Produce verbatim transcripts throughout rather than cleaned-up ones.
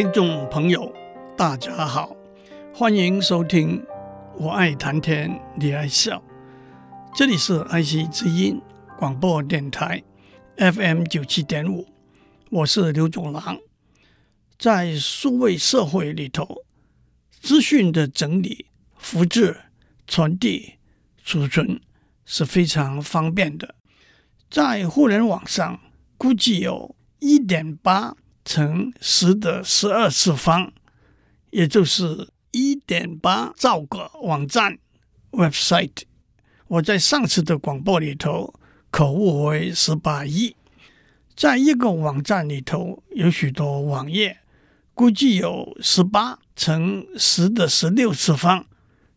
听众朋友大家好，欢迎收听我爱谈天你爱笑，这里是 I C 之音广播电台 F M 九十七点五， 我是刘总郎。在数位社会里头，资讯的整理、复制、传递、储存是非常方便的。在互联网上估计有 一点八乘十的十二次方，也就是 一点八兆个网站 website。 我在上次的广播里头口误为十八亿。在一个网站里头有许多网页，估计有十八乘十的十六次方，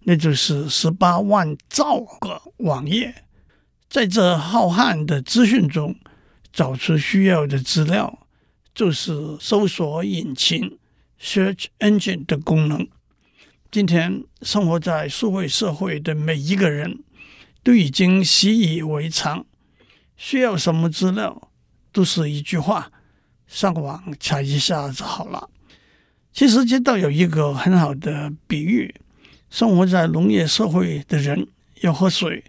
那就是十八万兆个网页。在这浩瀚的资讯中找出需要的资料，就是搜索引擎 Search Engine 的功能。今天生活在数位社会的每一个人都已经习以为常，需要什么资料都是一句话，上网查一下就好了。其实这倒有一个很好的比喻，生活在农业社会的人要喝水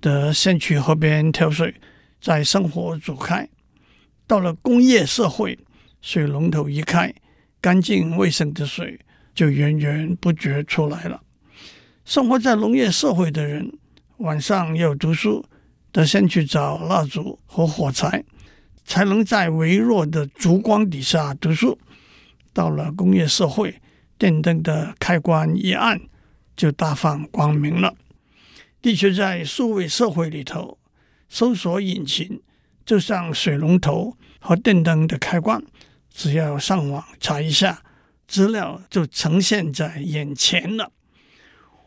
得先去河边挑水，再生火煮开。到了工业社会，水龙头一开，干净卫生的水就源源不绝出来了。生活在农业社会的人晚上要读书，得先去找蜡烛和火柴，才能在微弱的烛光底下读书。到了工业社会，电灯的开关一按就大放光明了。的确，在数位社会里头，搜索引擎就像水龙头和电灯的开关，只要上网查一下，资料就呈现在眼前了。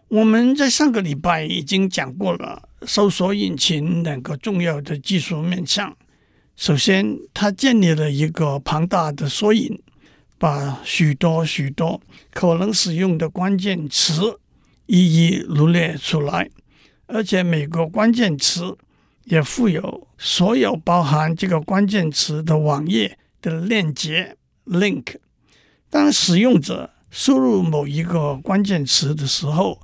我们在上个礼拜已经讲过了搜索引擎两个重要的技术面向。首先，它建立了一个庞大的索引，把许多许多可能使用的关键词一一罗列出来，而且每个关键词也附有所有包含这个关键词的网页的链接 Link。 当使用者输入某一个关键词的时候，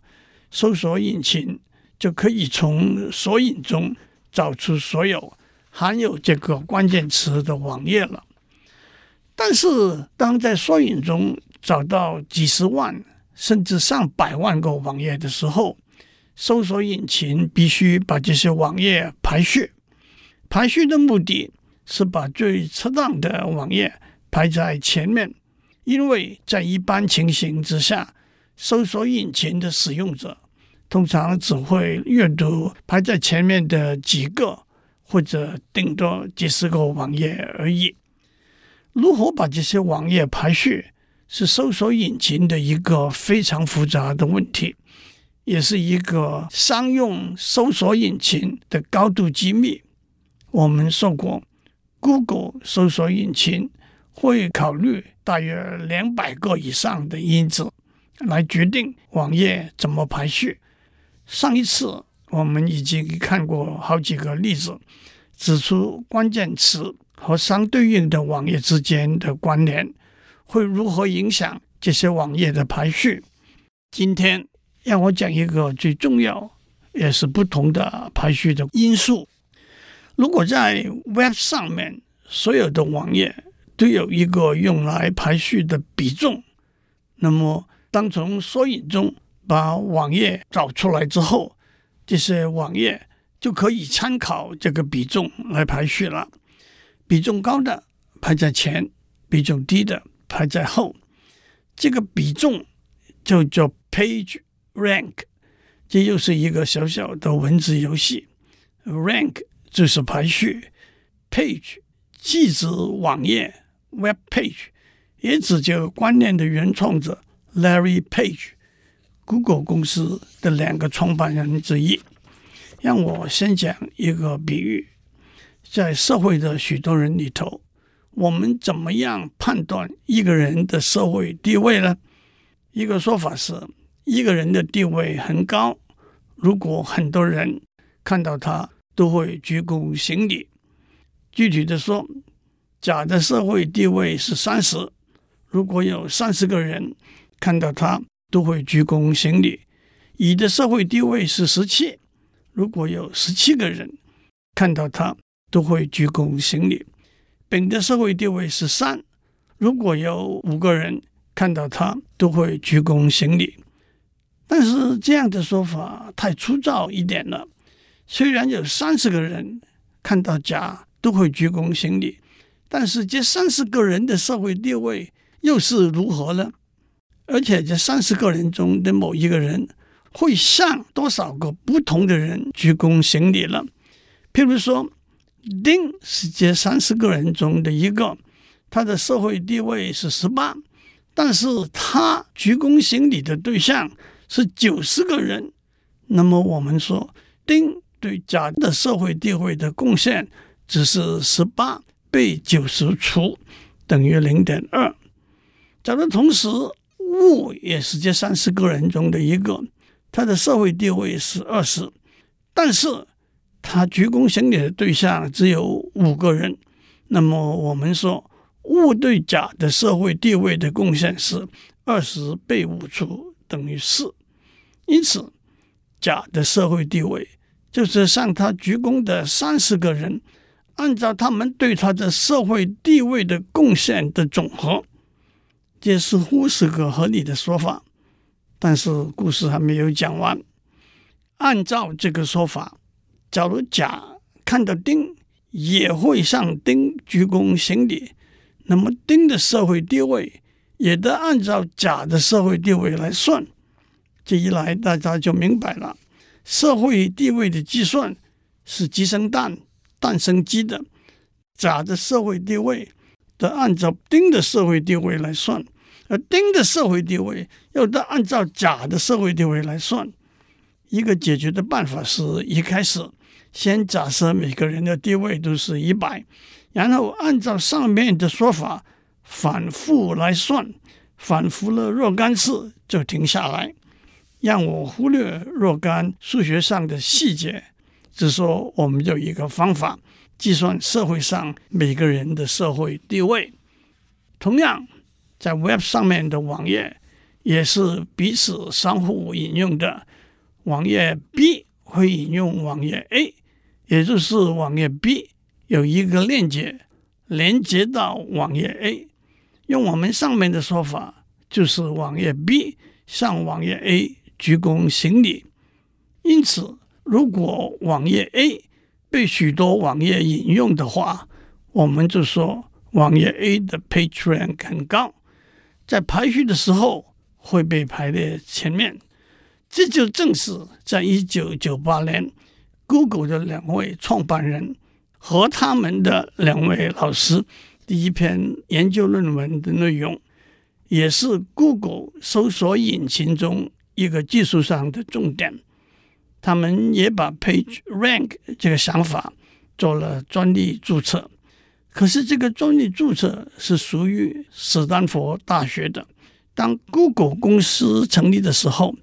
搜索引擎就可以从索引中找出所有含有这个关键词的网页了。但是当在索引中找到几十万甚至上百万个网页的时候，搜索引擎必须把这些网页排序。排序的目的是把最恰当的网页排在前面，因为在一般情形之下，搜索引擎的使用者通常只会阅读排在前面的几个或者顶多几十个网页而已。如何把这些网页排序是搜索引擎的一个非常复杂的问题，也是一个商用搜索引擎的高度机密。我们说过 Google 搜索引擎会考虑大约两百个以上的因子来决定网页怎么排序。上一次我们已经看过好几个例子，指出关键词和相对应的网页之间的关联会如何影响这些网页的排序。今天让我讲一个最重要也是不同的排序的因素。如果在 Web 上面所有的网页都有一个用来排序的比重，那么当从索引中把网页找出来之后，这些网页就可以参考这个比重来排序了。比重高的排在前，比重低的排在后。这个比重就叫 pageRank， 这又是一个小小的文字游戏。 Rank 就是排序， Page 既指网页 Web Page， 也指这个观念的原创者 Larry Page， Google 公司的两个创办人之一。让我先讲一个比喻，在社会的许多人里头，我们怎么样判断一个人的社会地位呢？一个说法是，一个人的地位很高，如果很多人看到他都会鞠躬行礼。具体的说，甲的社会地位是三十，如果有三十个人看到他，都会鞠躬行礼。乙的社会地位是十七，如果有十七个人看到他，都会鞠躬行礼。丙的社会地位是三，如果有五个人看到他，都会鞠躬行礼。但是这样的说法太粗糙一点了。虽然有三十个人看到甲都会鞠躬行礼，但是这三十个人的社会地位又是如何呢？而且这三十个人中的某一个人会向多少个不同的人鞠躬行礼了？譬如说，丁是这三十个人中的一个，他的社会地位是十八，但是他鞠躬行礼的对象是九十个人。那么我们说，丁对甲的社会地位的贡献只是十八被九十除，等于零点二。假如同时戊也是这三十个人中的一个，他的社会地位是二十，但是他鞠躬行礼的对象只有五个人。那么我们说，戊对甲的社会地位的贡献是二十被五除，等于四。因此，甲的社会地位就是向他鞠躬的三十个人，按照他们对他的社会地位的贡献的总和。这似乎是个合理的说法，但是故事还没有讲完。按照这个说法，假如甲看到丁也会向丁鞠躬行礼，那么丁的社会地位也得按照甲的社会地位来算。这一来大家就明白了，社会地位的计算是鸡生蛋，蛋生鸡的。甲的社会地位得按照丁的社会地位来算，而丁的社会地位又得按照甲的社会地位来算。一个解决的办法是，一开始先假设每个人的地位都是一百，然后按照上面的说法反复来算，反复了若干次就停下来，让我忽略若干数学上的细节，只说我们有一个方法计算社会上每个人的社会地位。同样，在 Web 上面的网页也是彼此相互引用的，网页 B 会引用网页 A， 也就是网页 B 有一个链接连接到网页 A， 用我们上面的说法，就是网页 B 向网页 A 鞠躬行礼。因此，如果网页 A被许多网页引用的话，我们就说网页 A 的 pageRank 很高，在排序的时候会被排列前面。这就正是在一九九八年 Google 的两位创办人和他们的两位老师第一篇研究论文的内容，也是 Google 搜索引擎中一个技术上的重点。他们也把 pageRank 这个想法做了专利注册，可是这个专利注册是属于史丹佛大学的。当 Google 公司成立的时候，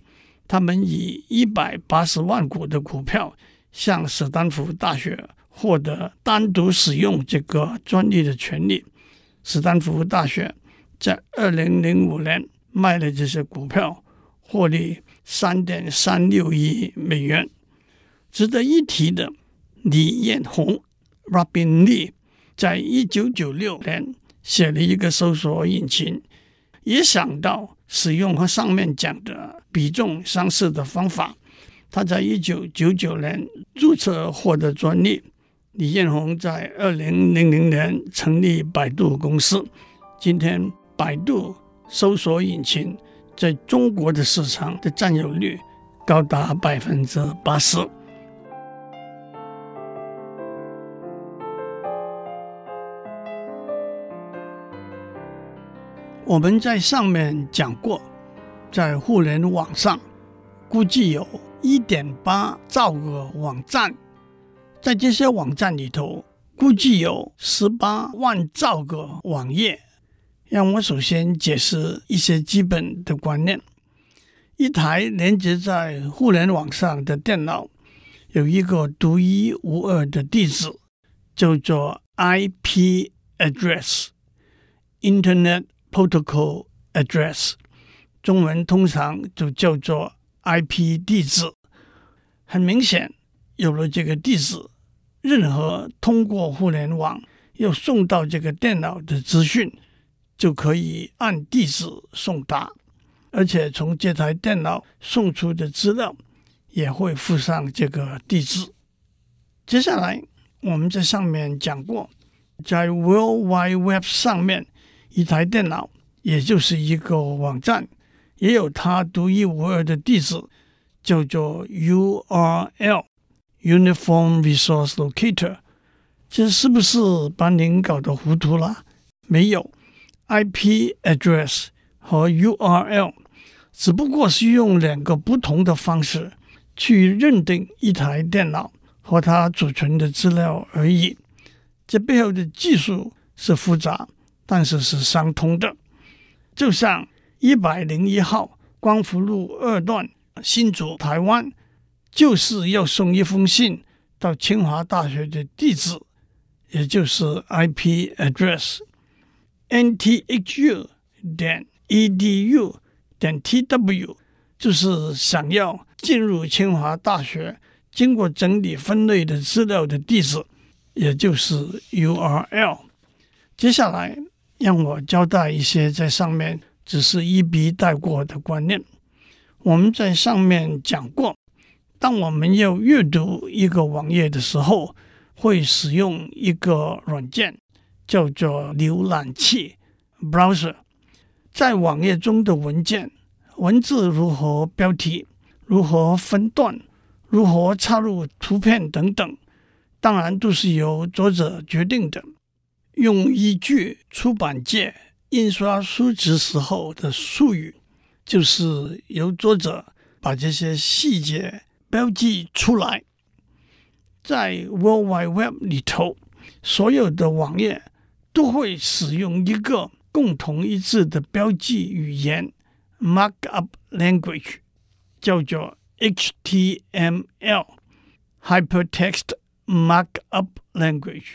他们以一百八十万股的股票向史丹佛大学获得单独使用这个专利的权利。史丹佛大学在二零零五年卖了这些股票，获利 三点三六亿美元。值得一提的，李彦宏 Robin Lee 在一九九六年写了一个搜索引擎，也想到使用和上面讲的比重相似的方法。他在一九九九年注册获得专利。李彦宏在二零零零年成立百度公司，今天百度搜索引擎在中国的市场的占有率高达 百分之八十。 我们在上面讲过，在互联网上估计有 一点八兆个网站，在这些网站里头估计有十八万兆个网页。让我首先解释一些基本的观念。一台连接在互联网上的电脑有一个独一无二的地址，叫做 I P address（Internet Protocol Address， 中文通常就叫做 I P 地址。很明显，有了这个地址，任何通过互联网要送到这个电脑的资讯，就可以按地址送达，而且从这台电脑送出的资料也会附上这个地址。接下来我们在上面讲过，在 World Wide Web 上面，一台电脑也就是一个网站，也有它独一无二的地址，叫做 U R L Uniform Resource Locator。 这是不是把您搞得糊涂了？没有， I P address 和 U R L 只不过是用两个不同的方式去认定一台电脑和它储存的资料而已。这背后的技术是复杂，但是是相通的。就像一零一号光复路二段新竹台湾，就是要送一封信到清华大学的地址，也就是 I P address。 N T H U 点 E D U 点 T W 就是想要进入清华大学经过整理分类的资料的地址，也就是 U R L。 接下来让我交代一些在上面只是一笔带过的观念。我们在上面讲过，当我们要阅读一个网页的时候，会使用一个软件叫做浏览器 Browser。 在网页中的文件，文字如何标题，如何分段，如何插入图片等等，当然都是由作者决定的。用依据出版界印刷书籍时候的术语，就是由作者把这些细节标记出来。在 World Wide Web 里头，所有的网页都会使用一个共同一致的标记语言 Markup Language， 叫做 H T M L Hypertext Markup Language。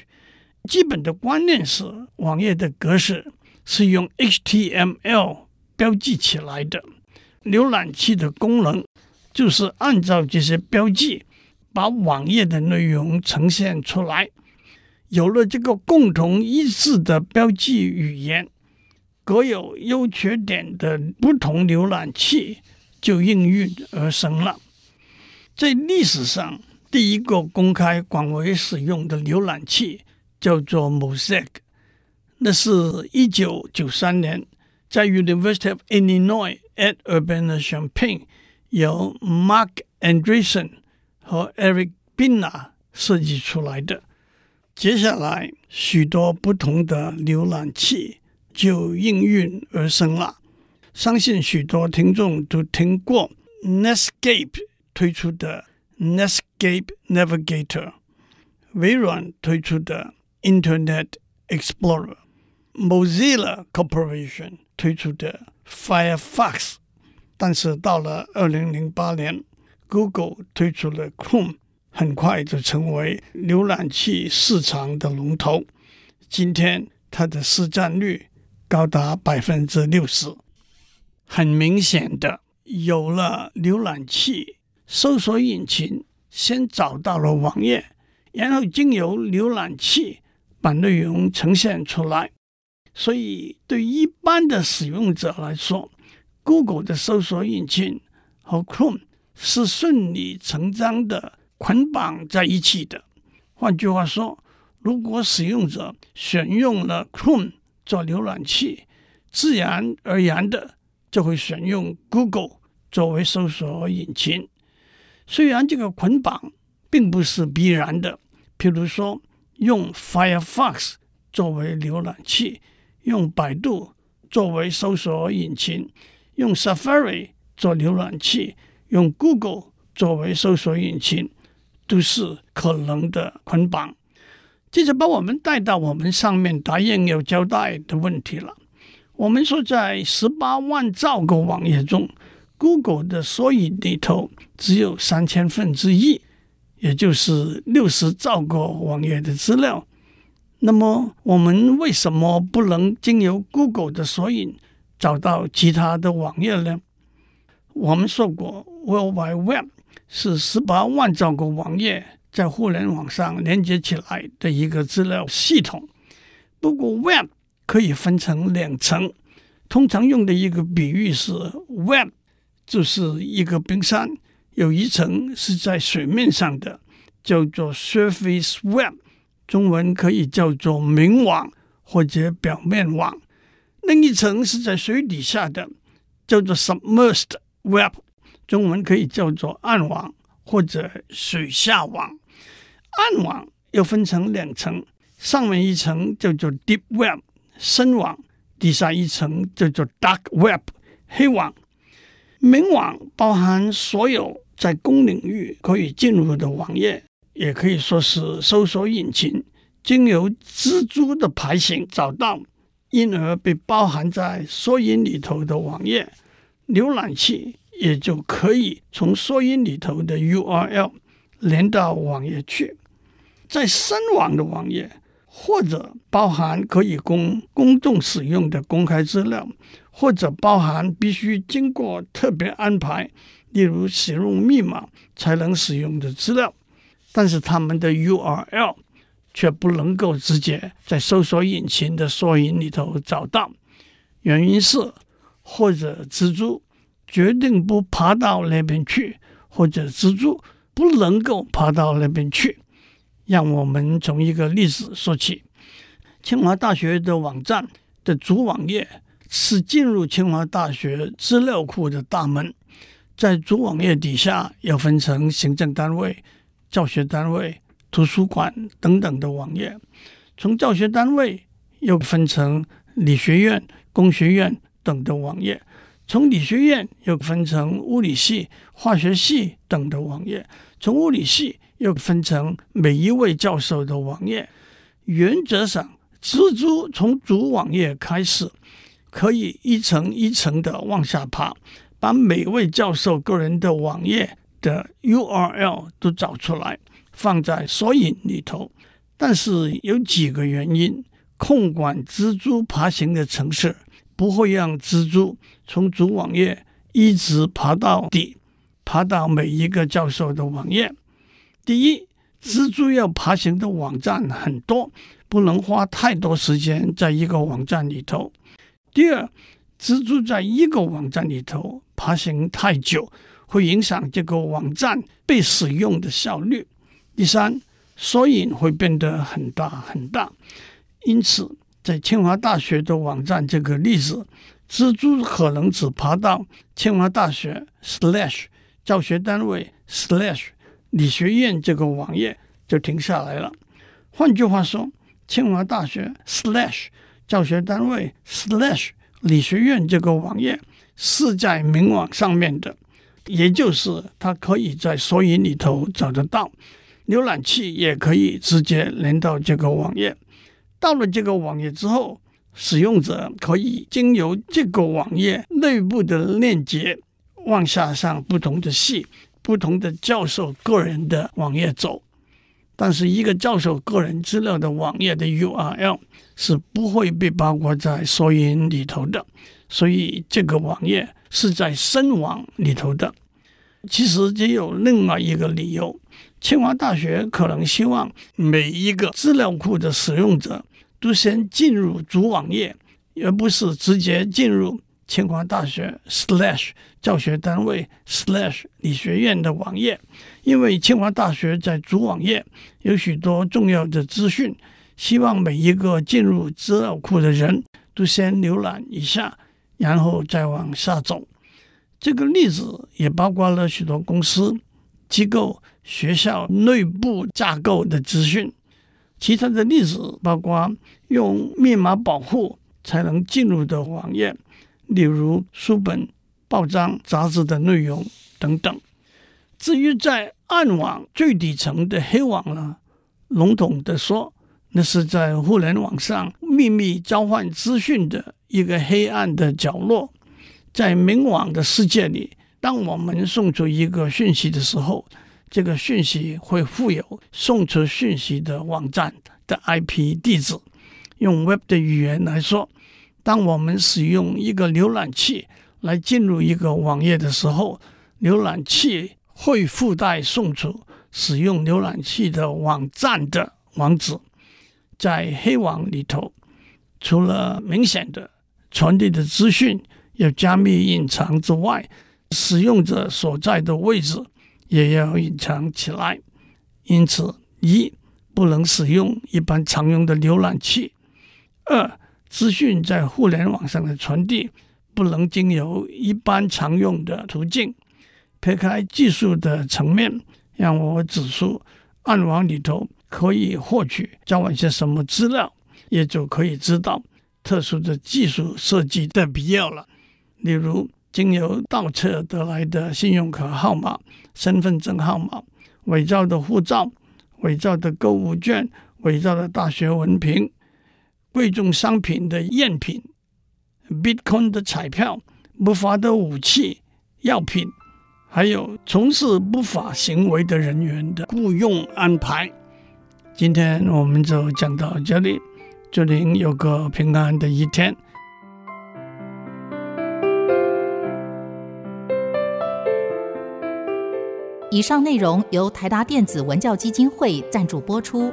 基本的观念是，网页的格式是用 H T M L 标记起来的。浏览器的功能就是按照这些标记把网页的内容呈现出来。有了这个共同一致的标记语言，各有优缺点的不同浏览器就应运而生了。在历史上，第一个公开广为使用的浏览器叫做 Mosaic， 那是一九九三年在 University of Illinois at Urbana-Champaign 由 Mark Andreessen 和 Eric Bina 设计出来的。接下来许多不同的浏览器就应运而生了。相信许多听众都听过 Netscape 推出的 Netscape Navigator， 微软推出的 Internet Explorer， Mozilla Corporation 推出的 Firefox。 但是到了二零零八年， Google 推出了 Chrome， 很快就成为浏览器市场的龙头。今天它的市占率高达 百分之六十。 很明显的，有了浏览器，搜索引擎先找到了网页，然后经由浏览器把内容呈现出来。所以对一般的使用者来说， Google 的搜索引擎和 Chrome 是顺理成章的捆绑在一起的。换句话说，如果使用者选用了 Chrome 做浏览器，自然而然的就会选用 Google 作为搜索引擎。虽然这个捆绑并不是必然的，譬如说用 Firefox 作为浏览器，用百度作为搜索引擎，用 Safari 做浏览器，用 Google 作为搜索引擎，都是可能的捆绑。这就把我们带到我们上面答应要交代的问题了。我们说，在十八万兆个网页中， Google 的索引里头只有三千分之一，也就是六十兆个网页的资料。那么我们为什么不能经由 Google 的索引找到其他的网页呢？我们说过 World Wide Web 是十八万兆个网页在互联网上连接起来的一个资料系统。不过 Web 可以分成两层，通常用的一个比喻是 Web 就是一个冰山，有一层是在水面上的，叫做 Surface Web， 中文可以叫做明网或者表面网。另一层是在水底下的，叫做 Submerged Web， 中文可以叫做暗网或者水下网。暗网又分成两层，上面一层叫做 deep web 深网，底下一层叫做 dark web 黑网。明网包含所有在公领域可以进入的网页，也可以说是搜索引擎经由蜘蛛的爬行找到，因而被包含在索引里头的网页。浏览器也就可以从索引里头的 U R L 连到网页去。在深网的网页，或者包含可以供公众使用的公开资料，或者包含必须经过特别安排，例如使用密码才能使用的资料，但是它们的 U R L 却不能够直接在搜索引擎的索引里头找到。原因是，或者蜘蛛决定不爬到那边去，或者蜘蛛不能够爬到那边去。让我们从一个例子说起。清华大学的网站的主网页是进入清华大学资料库的大门，在主网页底下又分成行政单位、教学单位、图书馆等等的网页。从教学单位又分成理学院、工学院等的网页，从理学院又分成物理系、化学系等的网页，从物理系又分成每一位教授的网页。原则上，蜘蛛从主网页开始，可以一层一层的往下爬，把每位教授个人的网页的 U R L 都找出来，放在索引里头。但是有几个原因，控管蜘蛛爬行的程式不会让蜘蛛从主网页一直爬到底，爬到每一个教授的网页。第一，蜘蛛要爬行的网站很多，不能花太多时间在一个网站里头。第二，蜘蛛在一个网站里头爬行太久，会影响这个网站被使用的效率。第三，索引会变得很大很大。因此，在清华大学的网站这个例子，蜘蛛可能只爬到清华大学 slash 教学单位 slash理学院这个网页就停下来了。换句话说，清华大学 slash 教学单位 slash 理学院这个网页是在明网上面的，也就是它可以在索引里头找得到，浏览器也可以直接连到这个网页。到了这个网页之后，使用者可以经由这个网页内部的链接往下上不同的系、不同的教授个人的网页走。但是一个教授个人资料的网页的 U R L 是不会被包括在索引里头的，所以这个网页是在深网里头的。其实也有另外一个理由，清华大学可能希望每一个资料库的使用者都先进入主网页，而不是直接进入清华大学 slash 教学单位 slash 理学院的网页。因为清华大学在主网页有许多重要的资讯，希望每一个进入资料库的人都先浏览一下，然后再往下走。这个例子也包括了许多公司、机构、学校内部架构的资讯。其他的例子包括用密码保护才能进入的网页，例如书本、报章、杂志的内容等等。至于在暗网最底层的黑网呢，笼统的说，那是在互联网上秘密交换资讯的一个黑暗的角落。在明网的世界里，当我们送出一个讯息的时候，这个讯息会附有送出讯息的网站的 I P 地址。用 Web 的语言来说，当我们使用一个浏览器来进入一个网页的时候，浏览器会附带送出使用浏览器的网站的网址。在黑网里头，除了明显的传递的资讯要加密隐藏之外，使用者所在的位置也要隐藏起来。因此，一、不能使用一般常用的浏览器；二、资讯在互联网上的传递不能经由一般常用的途径。撇开技术的层面，让我指出，暗网里头可以获取交往些什么资料，也就可以知道特殊的技术设计的必要了。例如，经由盗窃得来的信用卡号码、身份证号码、伪造的护照、伪造的购物券、伪造的大学文凭、贵重商品的赝品、Bitcoin 的彩票、不法的武器、药品，还有从事不法行为的人员的雇用安排。今天我们就讲到这里，祝您有个平安的一天。以上内容由台达电子文教基金会赞助播出。